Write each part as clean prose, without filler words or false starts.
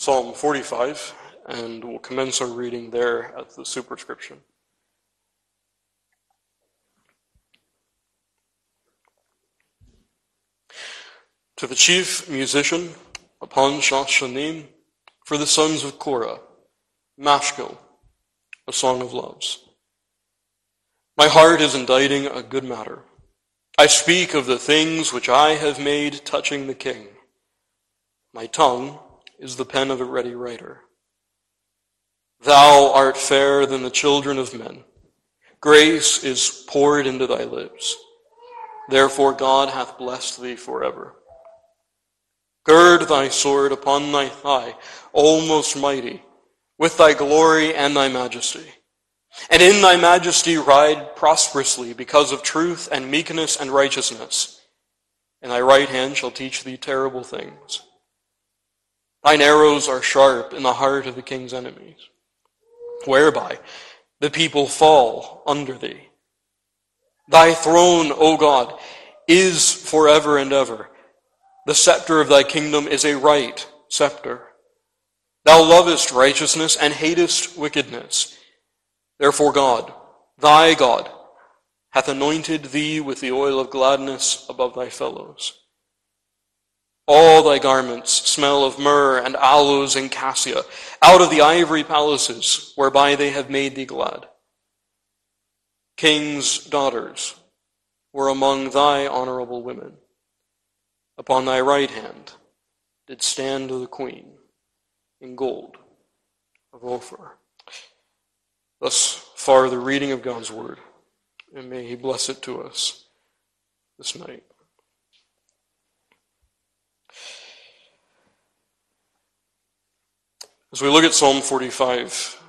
Psalm 45, and we'll commence our reading there at the superscription. To the chief musician, upon Shoshannim, for the sons of Korah, Maschil, a song of loves. My heart is inditing a good matter. I speak of the things which I have made touching the king. My tongue is the pen of a ready writer. Thou art fairer than the children of men. Grace is poured into thy lips. Therefore God hath blessed thee forever. Gird thy sword upon thy thigh, O most mighty, with thy glory and thy majesty. And in thy majesty ride prosperously because of truth and meekness and righteousness. And thy right hand shall teach thee terrible things. Thine arrows are sharp in the heart of the king's enemies, whereby the people fall under thee. Thy throne, O God, is forever and ever. The scepter of thy kingdom is a right scepter. Thou lovest righteousness and hatest wickedness. Therefore God, thy God, hath anointed thee with the oil of gladness above thy fellows. All thy garments smell of myrrh and aloes and cassia, out of the ivory palaces whereby they have made thee glad. Kings' daughters were among thy honorable women. Upon thy right hand did stand the queen in gold of Ophir. Thus far the reading of God's word, and may he bless it to us this night. As we look at Psalm 45,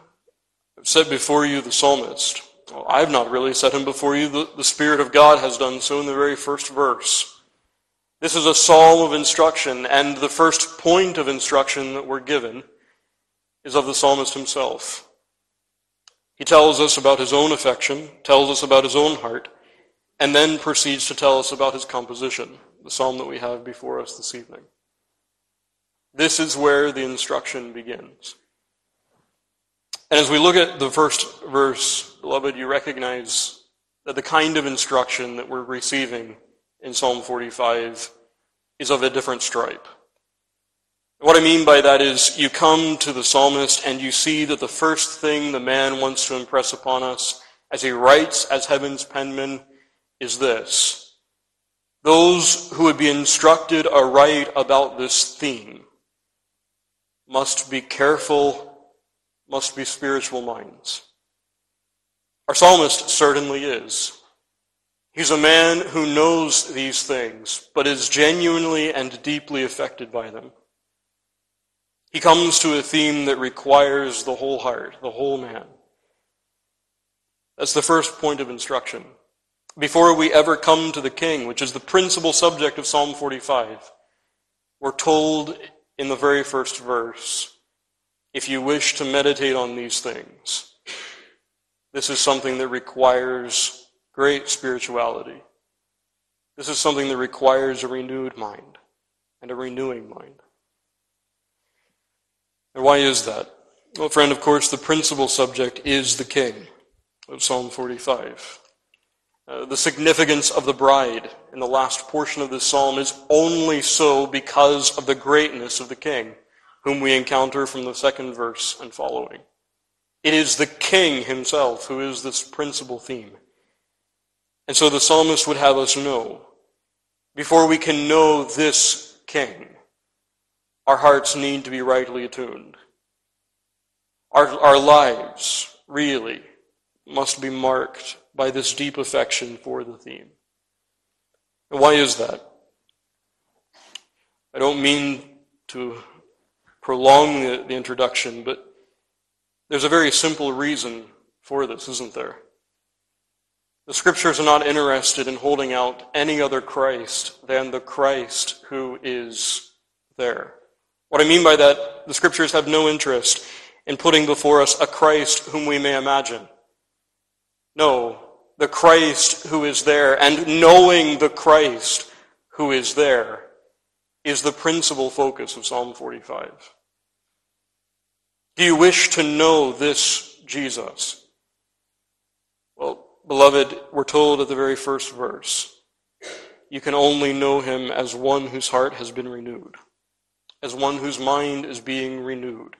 I've set before you the psalmist. Well, I've not really set him before you. The Spirit of God has done so in the very first verse. This is a psalm of instruction, and the first point of instruction that we're given is of the psalmist himself. He tells us about his own affection, tells us about his own heart, and then proceeds to tell us about his composition, the psalm that we have before us this evening. This is where the instruction begins. And as we look at the first verse, beloved, you recognize that the kind of instruction that we're receiving in Psalm 45 is of a different stripe. What I mean by that is you come to the psalmist and you see that the first thing the man wants to impress upon us as he writes as heaven's penman is this: those who would be instructed aright about this theme must be careful, must be spiritual minds. Our psalmist certainly is. He's a man who knows these things, but is genuinely and deeply affected by them. He comes to a theme that requires the whole heart, the whole man. That's the first point of instruction. Before we ever come to the king, which is the principal subject of Psalm 45, we're told in the very first verse, if you wish to meditate on these things, this is something that requires great spirituality. This is something that requires a renewed mind and a renewing mind. And why is that? Well, friend, of course, the principal subject is the king of Psalm 45. The significance of the bride in the last portion of this psalm is only so because of the greatness of the king, whom we encounter from the second verse and following. It is the king himself who is this principal theme. And so the psalmist would have us know, before we can know this king, our hearts need to be rightly attuned. Our lives, really, must be marked by this deep affection for the theme. And why is that? I don't mean to prolong the introduction, but there's a very simple reason for this, isn't there? The scriptures are not interested in holding out any other Christ than the Christ who is there. What I mean by that, the scriptures have no interest in putting before us a Christ whom we may imagine. No, the Christ who is there, and knowing the Christ who is there, is the principal focus of Psalm 45. Do you wish to know this Jesus? Well, beloved, we're told at the very first verse, you can only know him as one whose heart has been renewed, as one whose mind is being renewed.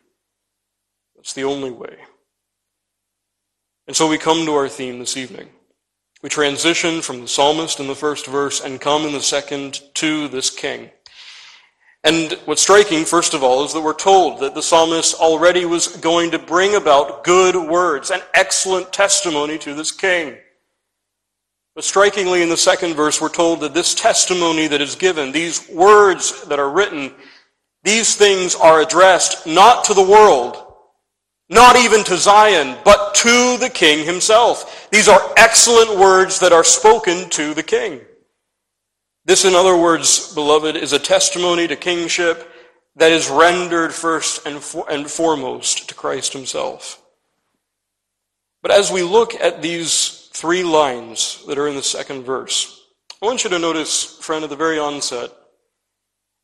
That's the only way. And so we come to our theme this evening. We transition from the psalmist in the first verse and come in the second to this king. And what's striking, first of all, is that we're told that the psalmist already was going to bring about good words, an excellent testimony to this king. But strikingly, in the second verse, we're told that this testimony that is given, these words that are written, these things are addressed not to the world, not even to Zion, but to the king himself. These are excellent words that are spoken to the king. This, in other words, beloved, is a testimony to kingship that is rendered first and foremost to Christ himself. But as we look at these three lines that are in the second verse, I want you to notice, friend, at the very onset,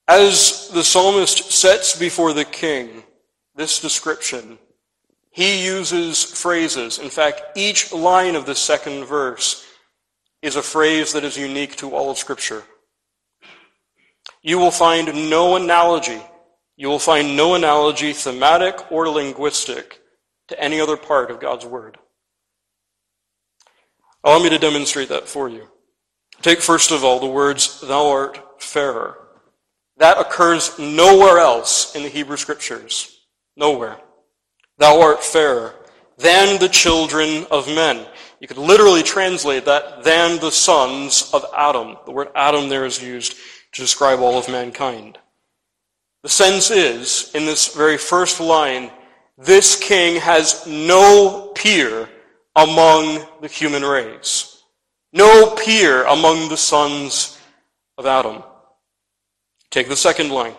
as the psalmist sets before the king this description, he uses phrases. In fact, each line of the second verse is a phrase that is unique to all of Scripture. You will find no analogy. You will find no analogy, thematic or linguistic, to any other part of God's Word. Allow me to demonstrate that for you. Take, first of all, the words, thou art fairer. That occurs nowhere else in the Hebrew Scriptures. Nowhere. Thou art fairer than the children of men. You could literally translate that, than the sons of Adam. The word Adam there is used to describe all of mankind. The sense is, in this very first line, this king has no peer among the human race. No peer among the sons of Adam. Take the second line.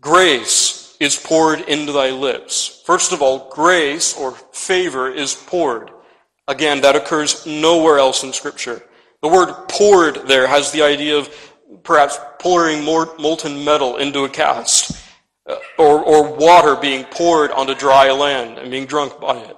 Grace is poured into thy lips. First of all, grace or favor is poured. Again, that occurs nowhere else in Scripture. The word poured there has the idea of perhaps pouring more molten metal into a cast, or water being poured onto dry land and being drunk by it.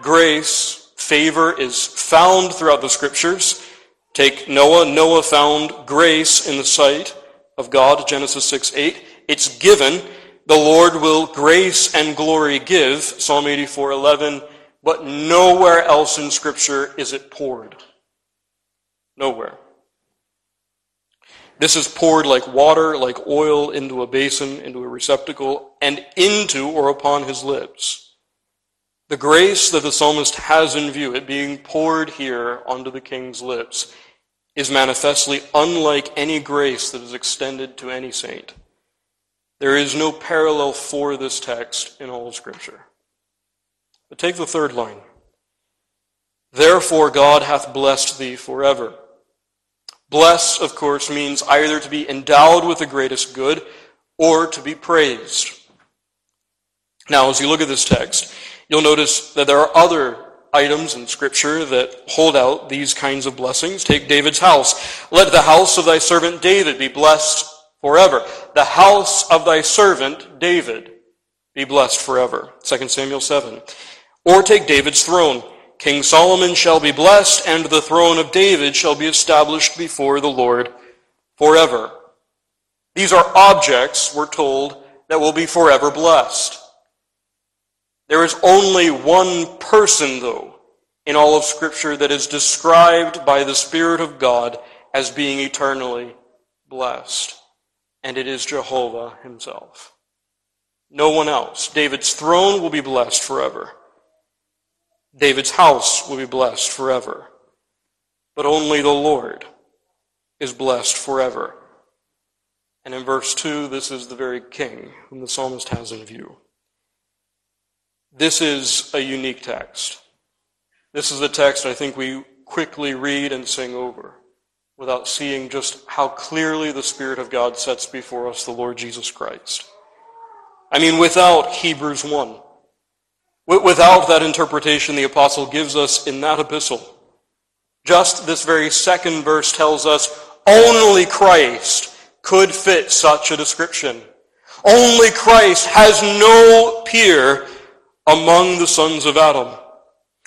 Grace, favor, is found throughout the Scriptures. Take Noah. Noah found grace in the sight of God, Genesis 6:8. It's given. The Lord will grace and glory give, Psalm 84:11. But nowhere else in Scripture is it poured. Nowhere. This is poured like water, like oil, into a basin, into a receptacle, and into or upon his lips. The grace that the psalmist has in view, it being poured here onto the king's lips, is manifestly unlike any grace that is extended to any saint. There is no parallel for this text in all Scripture. But take the third line. Therefore God hath blessed thee forever. Blessed, of course, means either to be endowed with the greatest good or to be praised. Now, as you look at this text, you'll notice that there are other items in Scripture that hold out these kinds of blessings. Take David's house. Let the house of thy servant David be blessed forever. The house of thy servant David be blessed forever. 2 Samuel 7. Or take David's throne. King Solomon shall be blessed, and the throne of David shall be established before the Lord forever. These are objects, we're told, that will be forever blessed. There is only one person, though, in all of Scripture that is described by the Spirit of God as being eternally blessed, and it is Jehovah himself. No one else. David's throne will be blessed forever. David's house will be blessed forever. But only the Lord is blessed forever. And in verse 2, this is the very king whom the psalmist has in view. This is a unique text. This is a text I think we quickly read and sing over without seeing just how clearly the Spirit of God sets before us the Lord Jesus Christ. I mean, without Hebrews 1, without that interpretation the apostle gives us in that epistle, just this very second verse tells us only Christ could fit such a description. Only Christ has no peer among the sons of Adam.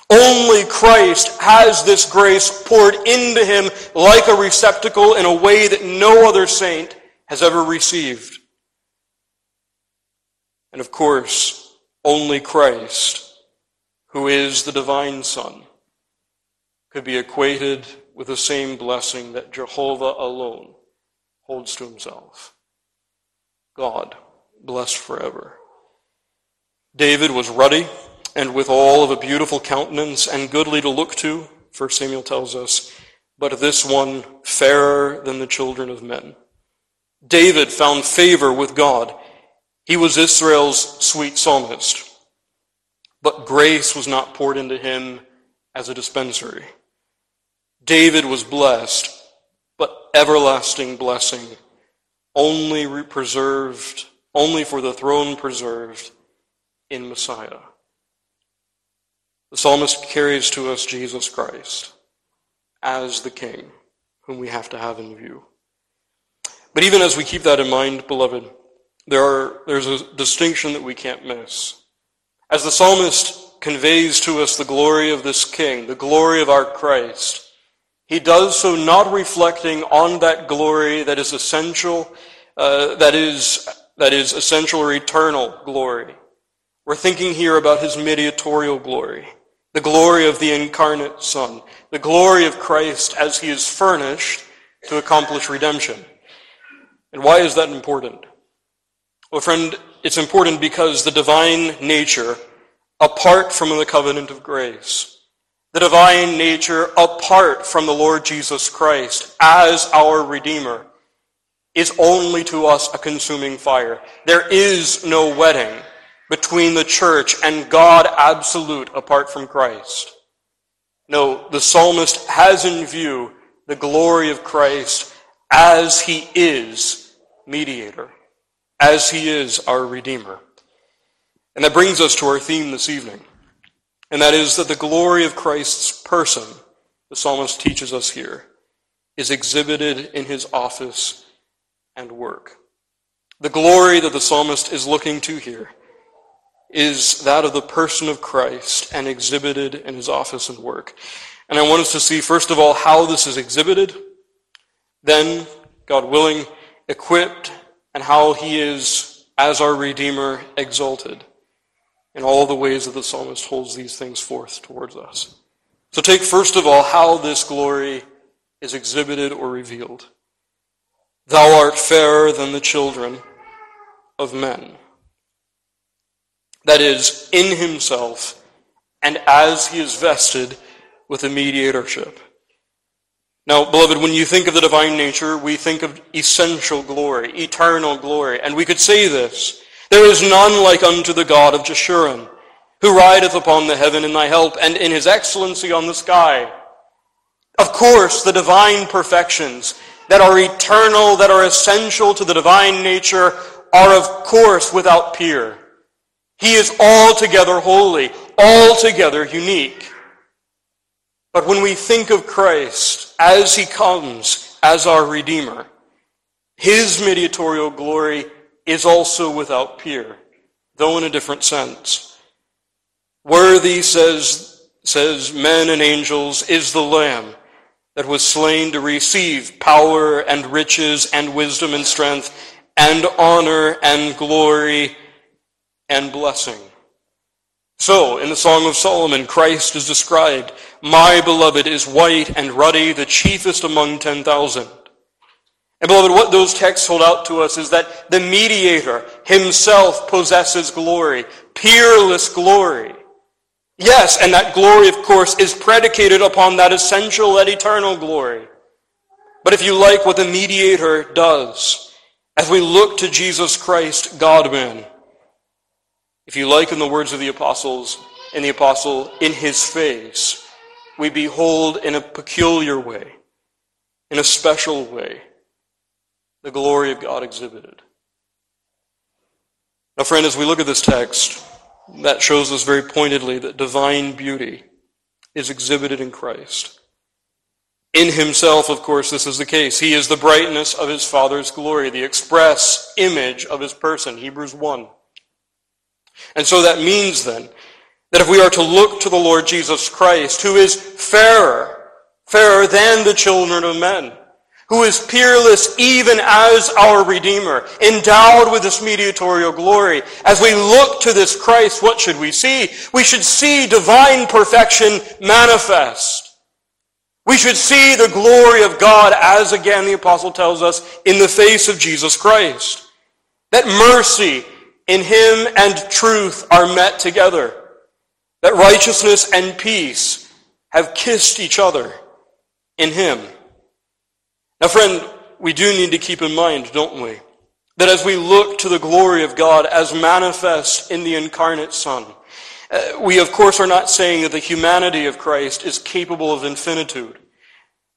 Only Christ has this grace poured into him like a receptacle in a way that no other saint has ever received. And of course, only Christ, who is the divine Son, could be equated with the same blessing that Jehovah alone holds to himself. God, blessed forever. David was ruddy and withal of a beautiful countenance and goodly to look to, 1 Samuel tells us, but this one fairer than the children of men. David found favor with God. He was Israel's sweet psalmist. But grace was not poured into him as a dispensary. David was blessed, but everlasting blessing, only preserved, only for the throne preserved in Messiah. The psalmist carries to us Jesus Christ as the King, whom we have to have in view. But even as we keep that in mind, beloved, there's a distinction that we can't miss. As the psalmist conveys to us the glory of this King, the glory of our Christ, he does so not reflecting on that glory that is essential, that is essential or eternal glory. We're thinking here about his mediatorial glory, the glory of the incarnate Son, the glory of Christ as he is furnished to accomplish redemption. And why is that important? Well, friend, it's important because the divine nature, apart from the covenant of grace, the divine nature, apart from the Lord Jesus Christ as our Redeemer, is only to us a consuming fire. There is no wedding between the church and God absolute apart from Christ. No, the psalmist has in view the glory of Christ as he is mediator, as he is our Redeemer. And that brings us to our theme this evening. And that is that the glory of Christ's person, the psalmist teaches us here, is exhibited in his office and work. The glory that the psalmist is looking to here is that of the person of Christ and exhibited in his office and work. And I want us to see, first of all, how this is exhibited, then, God willing, equipped, and how he is, as our Redeemer, exalted in all the ways that the psalmist holds these things forth towards us. So take first of all how this glory is exhibited or revealed. Thou art fairer than the children of men. That is, in himself and as he is vested with a mediatorship. Now, beloved, when you think of the divine nature, we think of essential glory, eternal glory. And we could say this: there is none like unto the God of Jeshurun, who rideth upon the heaven in thy help, and in his excellency on the sky. Of course, the divine perfections that are eternal, that are essential to the divine nature, are of course without peer. He is altogether holy, altogether unique. But when we think of Christ as he comes as our Redeemer, his mediatorial glory is also without peer, though in a different sense. Worthy, says men and angels, is the Lamb that was slain to receive power and riches and wisdom and strength and honor and glory and blessing. So, in the Song of Solomon, Christ is described, my beloved is white and ruddy, the chiefest among 10,000. And beloved, what those texts hold out to us is that the mediator himself possesses glory, peerless glory. Yes, and that glory, of course, is predicated upon that essential, that eternal glory. But if you like what the mediator does, as we look to Jesus Christ, God-man, if you like, in the words of the apostles, in the apostle, in his face, we behold in a peculiar way, in a special way, the glory of God exhibited. Now, friend, as we look at this text, that shows us very pointedly that divine beauty is exhibited in Christ. In himself, of course, this is the case. He is the brightness of his Father's glory, the express image of his person, Hebrews 1. And so that means then that if we are to look to the Lord Jesus Christ, who is fairer than the children of men, who is peerless even as our Redeemer, endowed with this mediatorial glory. As we look to this Christ, what should we see? We should see divine perfection manifest. We should see the glory of God as, again, the Apostle tells us, in the face of Jesus Christ. That mercy in him and truth are met together. That righteousness and peace have kissed each other in him. Now, friend, we do need to keep in mind, don't we, that as we look to the glory of God as manifest in the incarnate Son, we, of course, are not saying that the humanity of Christ is capable of infinitude.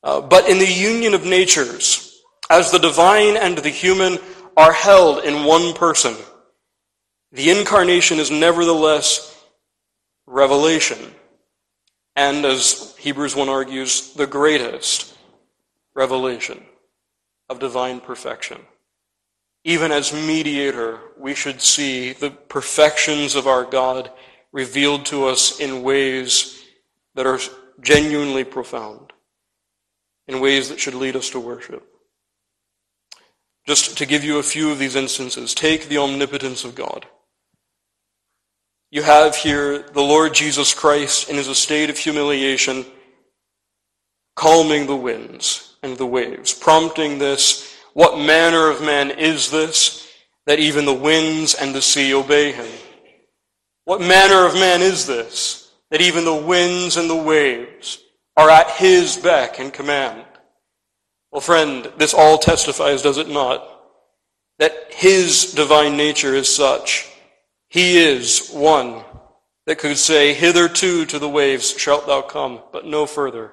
But in the union of natures, as the divine and the human are held in one person, the incarnation is nevertheless revelation. And, as Hebrews 1 argues, the greatest revelation of divine perfection. Even as mediator, we should see the perfections of our God revealed to us in ways that are genuinely profound, in ways that should lead us to worship. Just to give you a few of these instances, take the omnipotence of God. You have here the Lord Jesus Christ in his estate of humiliation, calming the winds and the waves, prompting this, what manner of man is this, that even the winds and the sea obey him? What manner of man is this, that even the winds and the waves are at his beck and command? Well, friend, this all testifies, does it not, that his divine nature is such. He is one that could say, hitherto to the waves shalt thou come, but no further.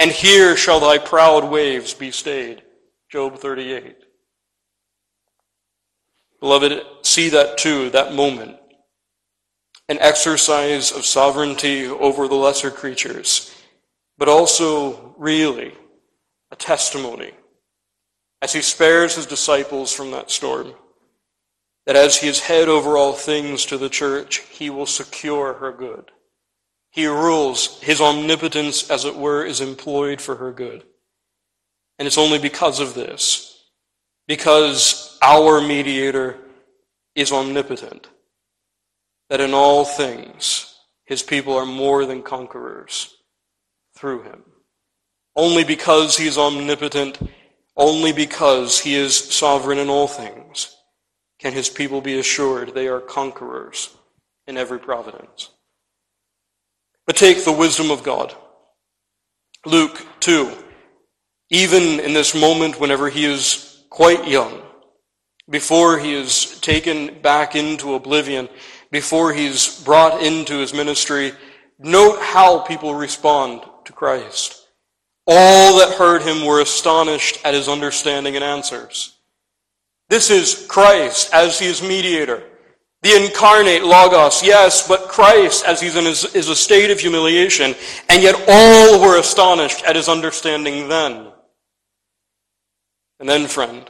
And here shall thy proud waves be stayed. Job 38. Beloved, see that too, that moment. An exercise of sovereignty over the lesser creatures, but also really a testimony as he spares his disciples from that storm, that as he is head over all things to the church, he will secure her good. He rules. His omnipotence, as it were, is employed for her good. And it's only because of this, because our mediator is omnipotent, that in all things his people are more than conquerors through him. Only because he is omnipotent, only because he is sovereign in all things, can his people be assured they are conquerors in every providence. But take the wisdom of God. Luke 2, even in this moment whenever he is quite young, before he is taken back into oblivion, before he's brought into his ministry, note how people respond to Christ. All that heard him were astonished at his understanding and answers. This is Christ as he is mediator. The incarnate Logos, yes, but Christ as he's in his estate of humiliation, and yet all were astonished at his understanding then. And then, friend,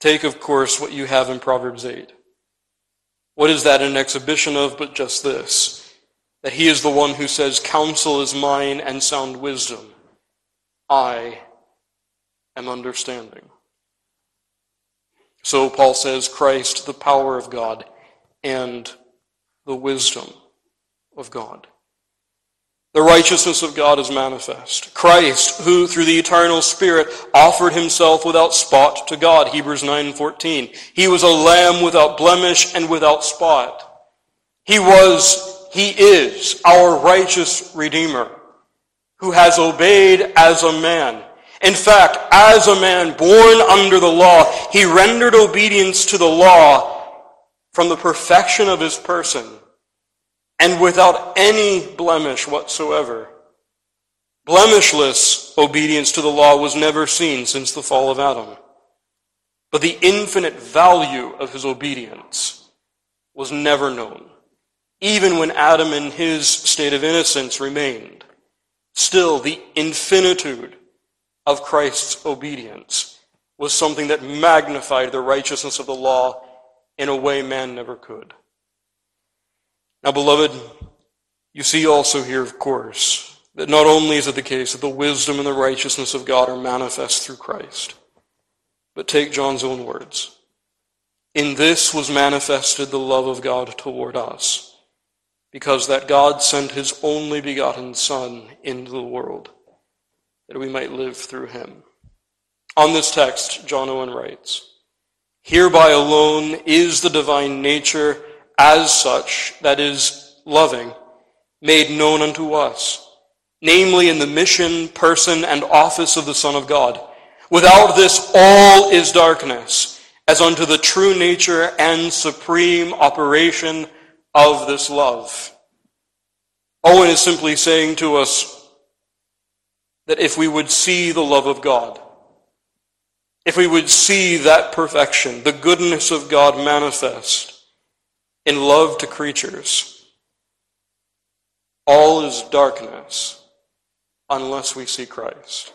take, of course, what you have in Proverbs 8. What is that an exhibition of but just this, that he is the one who says, counsel is mine and sound wisdom. I am understanding. So Paul says, Christ, the power of God and the wisdom of God. The righteousness of God is manifest. Christ, who through the eternal Spirit offered himself without spot to God, Hebrews 9:14. He was a lamb without blemish and without spot. He is our righteous Redeemer, who has obeyed as a man. In fact, as a man born under the law, he rendered obedience to the law from the perfection of his person and without any blemish whatsoever. Blemishless obedience to the law was never seen since the fall of Adam. But the infinite value of his obedience was never known, even when Adam in his state of innocence remained. Still, the infinitude of Christ's obedience was something that magnified the righteousness of the law in a way man never could. Now, beloved, you see also here, of course, that not only is it the case that the wisdom and the righteousness of God are manifest through Christ, but take John's own words. In this was manifested the love of God toward us, because that God sent his only begotten Son into the world, that we might live through him. On this text, John Owen writes, "Hereby alone is the divine nature as such, that is, loving, made known unto us, namely in the mission, person, and office of the Son of God. Without this all is darkness, as unto the true nature and supreme operation of this love." Owen is simply saying to us that if we would see the love of God, if we would see that perfection, the goodness of God manifest in love to creatures, all is darkness unless we see Christ.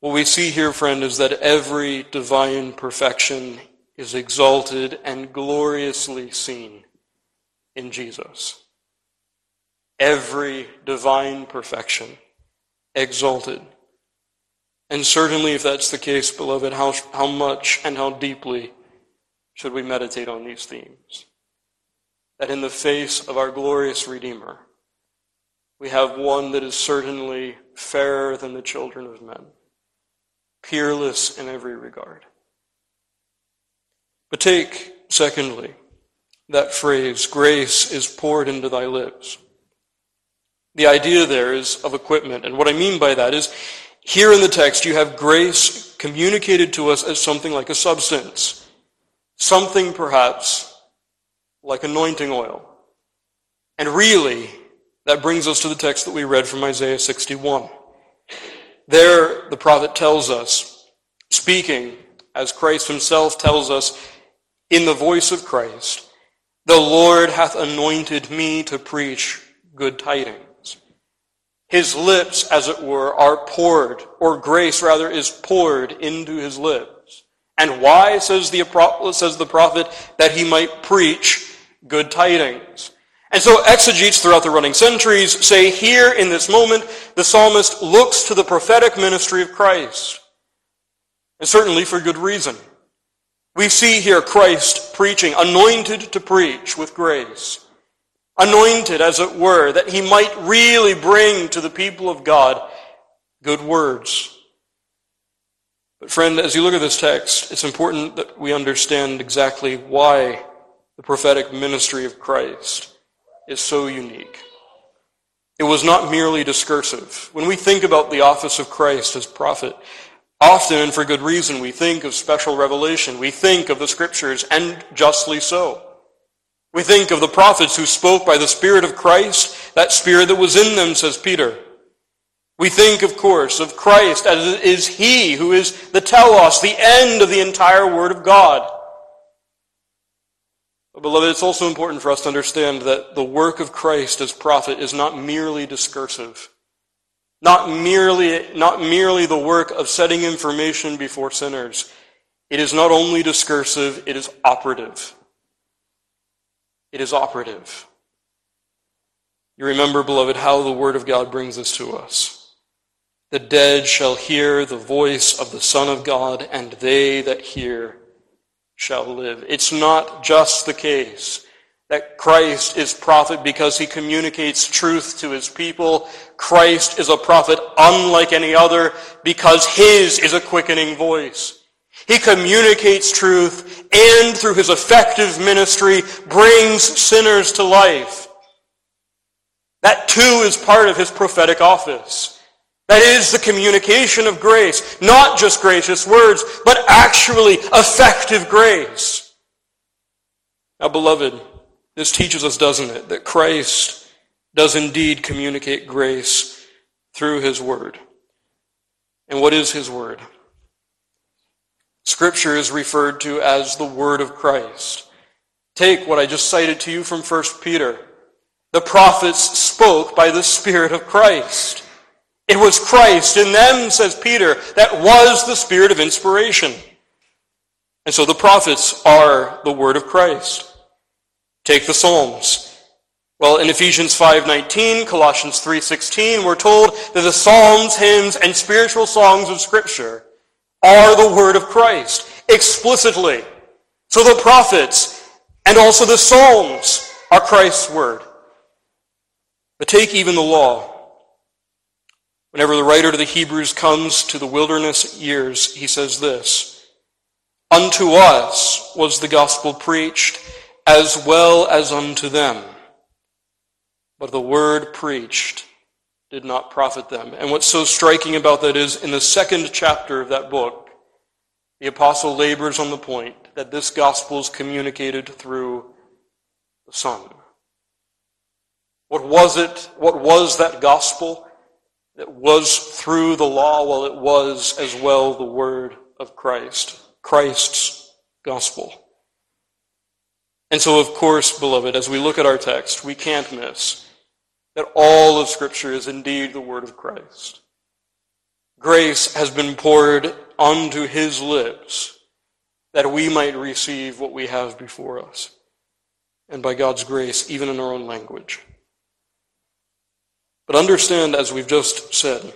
What we see here, friend, is that every divine perfection is exalted and gloriously seen in Jesus. Every divine perfection exalted. And certainly, if that's the case, beloved, how much and how deeply should we meditate on these themes? That in the face of our glorious Redeemer, we have one that is certainly fairer than the children of men, peerless in every regard. But take, secondly, that phrase, "grace is poured into thy lips." The idea there is of equipment, and what I mean by that is, here in the text you have grace communicated to us as something like a substance, something perhaps like anointing oil. And really, that brings us to the text that we read from Isaiah 61. There, the prophet tells us, speaking as Christ himself tells us in the voice of Christ, "The Lord hath anointed me to preach good tidings." His lips, as it were, are poured, or grace rather is poured into his lips. And why, says the prophet, that he might preach good tidings. And so exegetes throughout the running centuries say here in this moment, the psalmist looks to the prophetic ministry of Christ. And certainly for good reason. We see here Christ preaching, anointed to preach with grace. Anointed, as it were, that he might really bring to the people of God good words. But friend, as you look at this text, it's important that we understand exactly why the prophetic ministry of Christ is so unique. It was not merely discursive. When we think about the office of Christ as prophet, often and for good reason we think of special revelation. We think of the scriptures, and justly so. We think of the prophets who spoke by the Spirit of Christ, that Spirit that was in them, says Peter. We think, of course, of Christ as it is he who is the telos, the end of the entire Word of God. Beloved, it's also important for us to understand that the work of Christ as prophet is not merely discursive, not merely the work of setting information before sinners. It is not only discursive, it is operative. It is operative. You remember, beloved, how the Word of God brings this to us. "The dead shall hear the voice of the Son of God, and they that hear shall live." It's not just the case that Christ is prophet because he communicates truth to his people. Christ is a prophet unlike any other because his is a quickening voice. He communicates truth and through his effective ministry brings sinners to life. That too is part of his prophetic office. That is the communication of grace, not just gracious words, but actually effective grace. Now, beloved, this teaches us, doesn't it, that Christ does indeed communicate grace through his word. And what is his word? Scripture is referred to as the word of Christ. Take what I just cited to you from 1 Peter. The prophets spoke by the Spirit of Christ. It was Christ in them, says Peter, that was the spirit of inspiration. And so the prophets are the word of Christ. Take the Psalms. Well, in Ephesians 5:19, Colossians 3:16, we're told that the psalms, hymns, and spiritual songs of Scripture are the word of Christ, explicitly. So the prophets and also the psalms are Christ's word. But take even the law. Whenever the writer to the Hebrews comes to the wilderness years, he says this, "Unto us was the gospel preached, as well as unto them. But the word preached did not profit them." And what's so striking about that is, in the second chapter of that book, the apostle labors on the point that this gospel is communicated through the Son. What was it? What was that gospel? It was through the law, while it was as well the word of Christ, Christ's gospel. And so, of course, beloved, as we look at our text, we can't miss that all of Scripture is indeed the word of Christ. Grace has been poured onto his lips that we might receive what we have before us, and by God's grace, even in our own language. But understand, as we've just said,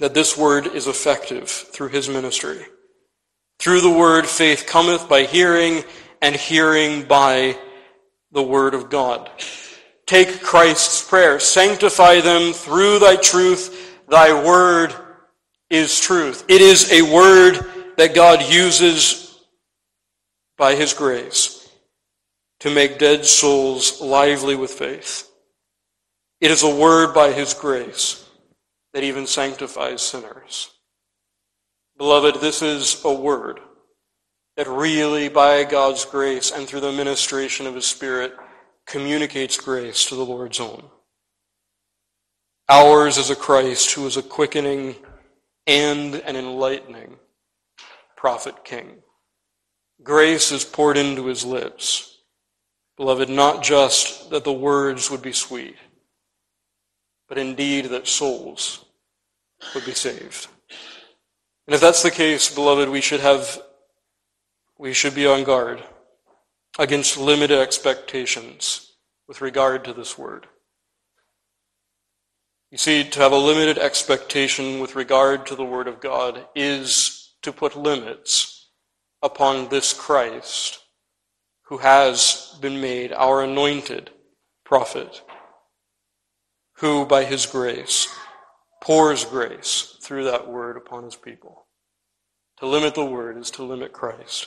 that this word is effective through his ministry. Through the word, faith cometh by hearing, and hearing by the word of God. Take Christ's prayer, sanctify them through thy truth, thy word is truth. It is a word that God uses by his grace to make dead souls lively with faith. It is a word by his grace that even sanctifies sinners. Beloved, this is a word that really, by God's grace and through the ministration of his Spirit, communicates grace to the Lord's own. Ours is a Christ who is a quickening and an enlightening prophet king. Grace is poured into his lips, beloved, not just that the words would be sweet, but indeed that souls would be saved. And if that's the case, beloved, we should be on guard against limited expectations with regard to this word. You see, to have a limited expectation with regard to the word of God is to put limits upon this Christ who has been made our anointed prophet, who by his grace pours grace through that word upon his people. To limit the word is to limit Christ.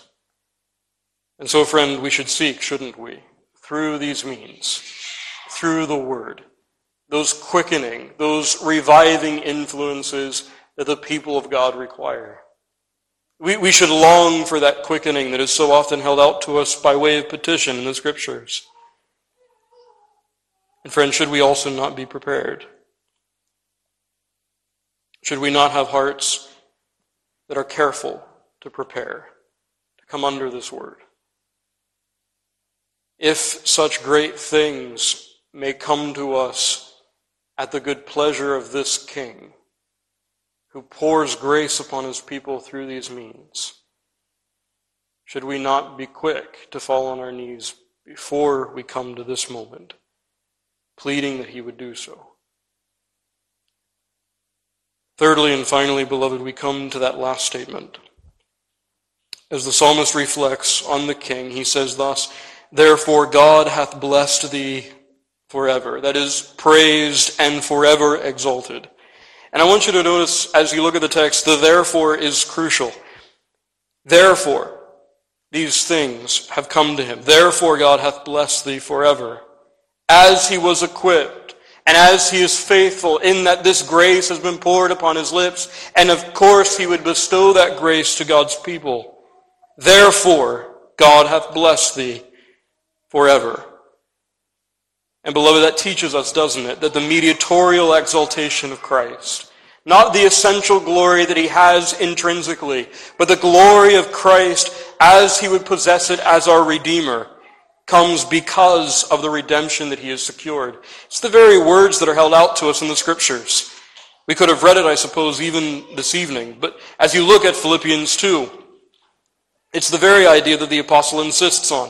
And so, friend, we should seek, shouldn't we, through these means, through the word, those quickening, those reviving influences that the people of God require. We should long for that quickening that is so often held out to us by way of petition in the Scriptures. And, friend, should we also not be prepared? Should we not have hearts that are careful to prepare to come under this word? If such great things may come to us at the good pleasure of this King, who pours grace upon his people through these means, should we not be quick to fall on our knees before we come to this moment, pleading that he would do so? Thirdly and finally, beloved, we come to that last statement. As the psalmist reflects on the King, he says thus, "Therefore God hath blessed thee forever." That is, praised and forever exalted. And I want you to notice, as you look at the text, the therefore is crucial. Therefore, these things have come to him. Therefore God hath blessed thee forever. As he was equipped, and as he is faithful, in that this grace has been poured upon his lips, and of course he would bestow that grace to God's people. Therefore God hath blessed thee forever. And beloved, that teaches us, doesn't it, that the mediatorial exaltation of Christ, not the essential glory that he has intrinsically, but the glory of Christ as he would possess it as our Redeemer, comes because of the redemption that he has secured. It's the very words that are held out to us in the Scriptures. We could have read it, I suppose, even this evening. But as you look at Philippians 2, it's the very idea that the apostle insists on.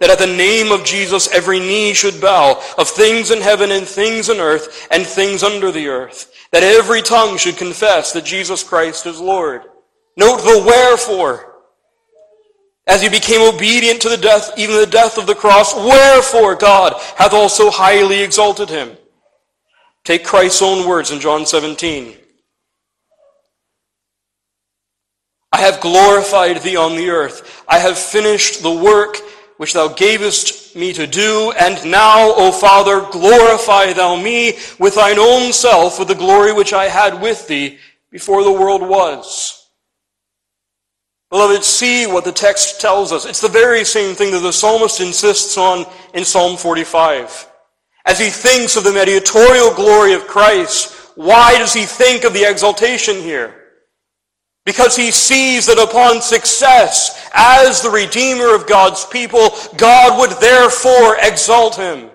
that at the name of Jesus every knee should bow, of things in heaven and things in earth and things under the earth, that every tongue should confess that Jesus Christ is Lord. Note the wherefore. As he became obedient to the death, even the death of the cross, wherefore God hath also highly exalted him. Take Christ's own words in John 17. I have glorified thee on the earth. I have finished the work which thou gavest me to do, and now, O Father, glorify thou me with thine own self, with the glory which I had with thee before the world was. Beloved, see what the text tells us. It's the very same thing that the psalmist insists on in Psalm 45. As he thinks of the mediatorial glory of Christ, why does he think of the exaltation here? Because he sees that upon success as the Redeemer of God's people, God would therefore exalt him.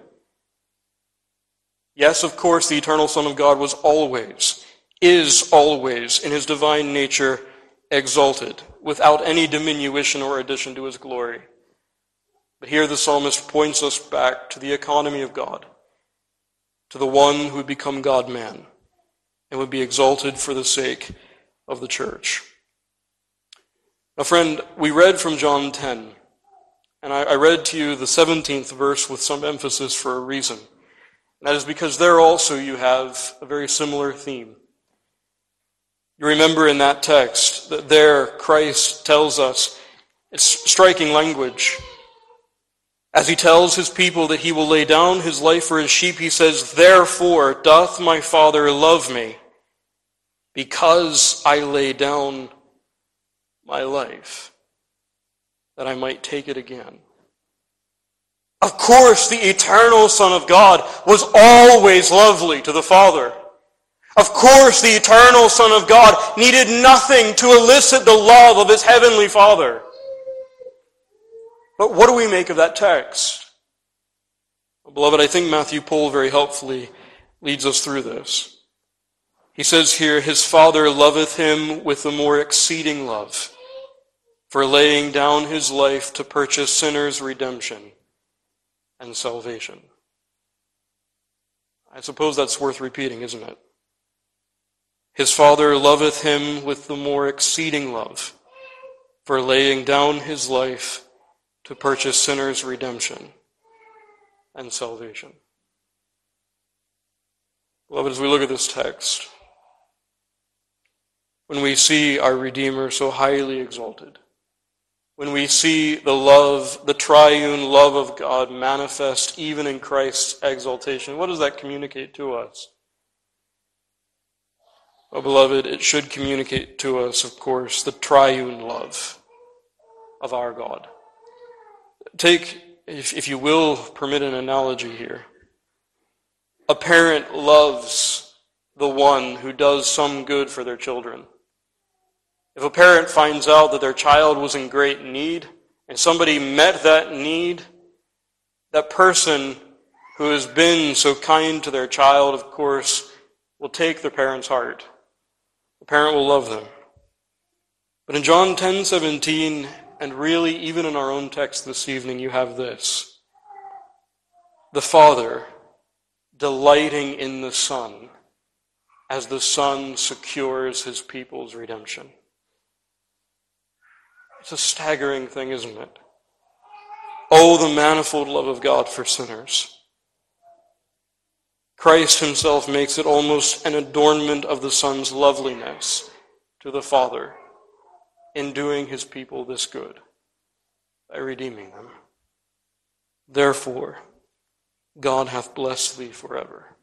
Yes, of course, the eternal Son of God was always, is always, in his divine nature, exalted, without any diminution or addition to his glory. But here the psalmist points us back to the economy of God, to the one who would become God-man and would be exalted for the sake of the church. Now, friend, we read from John 10, and I read to you the 17th verse with some emphasis for a reason. And that is because there also you have a very similar theme. You remember in that text that there Christ tells us, it's striking language. As he tells his people that he will lay down his life for his sheep, he says, therefore doth my Father love me, because I lay down my life, that I might take it again. Of course, the eternal Son of God was always lovely to the Father. Of course, the eternal Son of God needed nothing to elicit the love of his heavenly Father. But what do we make of that text? Well, beloved, I think Matthew Pohl very helpfully leads us through this. He says here, his Father loveth him with a more exceeding love, for laying down his life to purchase sinners redemption and salvation. I suppose that's worth repeating, isn't it? His Father loveth him with the more exceeding love, for laying down his life to purchase sinners redemption and salvation. Beloved, as we look at this text, when we see our Redeemer so highly exalted, when we see the love, the triune love of God manifest even in Christ's exaltation, what does that communicate to us? Oh, beloved, it should communicate to us, of course, the triune love of our God. Take, if you will, permit an analogy here. A parent loves the one who does some good for their children. If a parent finds out that their child was in great need and somebody met that need, that person who has been so kind to their child, of course, will take their parent's heart. The parent will love them. But in John 10:17, and really even in our own text this evening, you have this. The Father delighting in the Son as the Son secures his people's redemption. It's a staggering thing, isn't it? Oh, the manifold love of God for sinners. Christ himself makes it almost an adornment of the Son's loveliness to the Father in doing his people this good by redeeming them. Therefore, God hath blessed thee forever.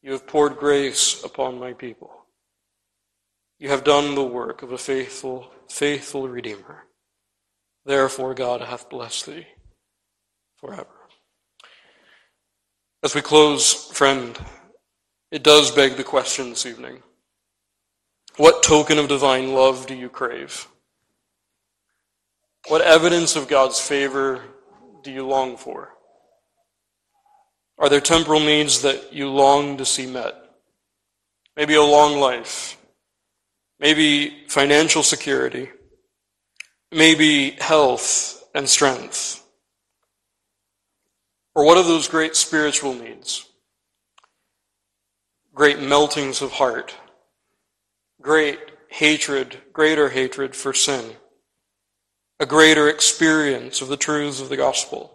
You have poured grace upon my people. You have done the work of a faithful Redeemer. Therefore, God hath blessed thee forever. As we close, friend, it does beg the question this evening. What token of divine love do you crave? What evidence of God's favor do you long for? Are there temporal needs that you long to see met? Maybe a long life. Maybe financial security. Maybe health and strength. Or what of those great spiritual needs? Great meltings of heart. Great hatred, greater hatred for sin. A greater experience of the truths of the gospel.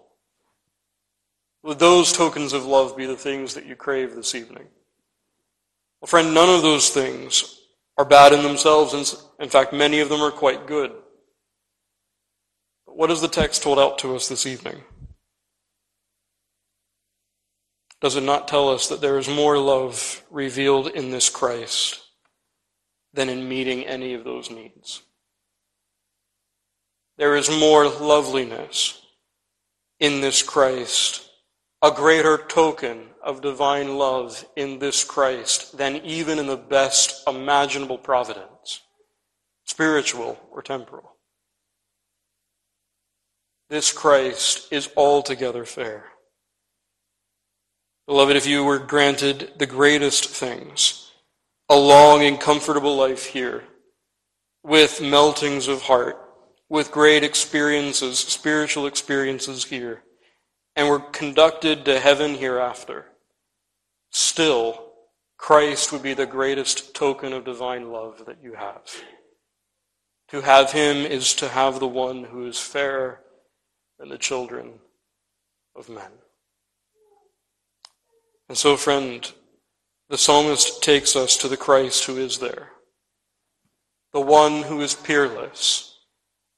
Would those tokens of love be the things that you crave this evening? Well, friend, none of those things are bad in themselves. In fact, many of them are quite good. But what does the text hold out to us this evening? Does it not tell us that there is more love revealed in this Christ than in meeting any of those needs? There is more loveliness in this Christ, a greater token of divine love in this Christ than even in the best imaginable providence, spiritual or temporal. This Christ is altogether fair. Beloved, if you were granted the greatest things, a long and comfortable life here, with meltings of heart, with great experiences, spiritual experiences here, and were conducted to heaven hereafter, still, Christ would be the greatest token of divine love that you have. To have him is to have the one who is fairer than the children of men. And so, friend, the psalmist takes us to the Christ who is there, the one who is peerless,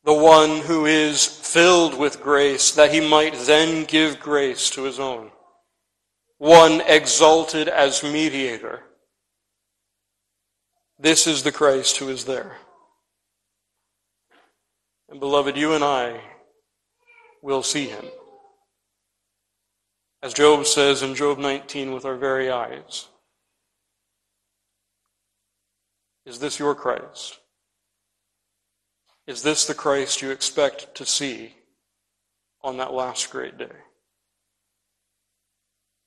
the one who is filled with grace, that he might then give grace to his own, one exalted as mediator. This is the Christ who is there. And beloved, you and I will see him. As Job says in Job 19, with our very eyes. Is this your Christ? Is this the Christ you expect to see on that last great day?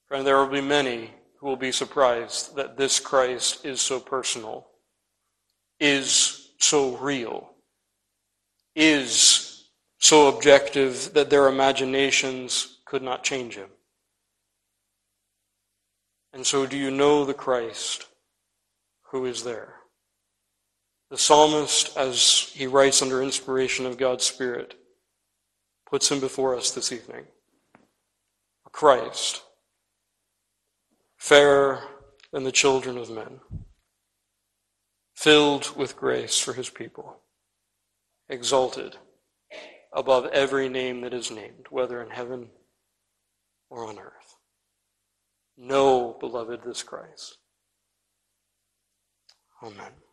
Friend, there will be many who will be surprised that this Christ is so personal, is so real, is so objective that their imaginations could not change him. And so do you know the Christ who is there? The psalmist, as he writes under inspiration of God's Spirit, puts him before us this evening. A Christ, fairer than the children of men, filled with grace for his people, exalted above every name that is named, whether in heaven or on earth. Know, beloved, this Christ. Amen.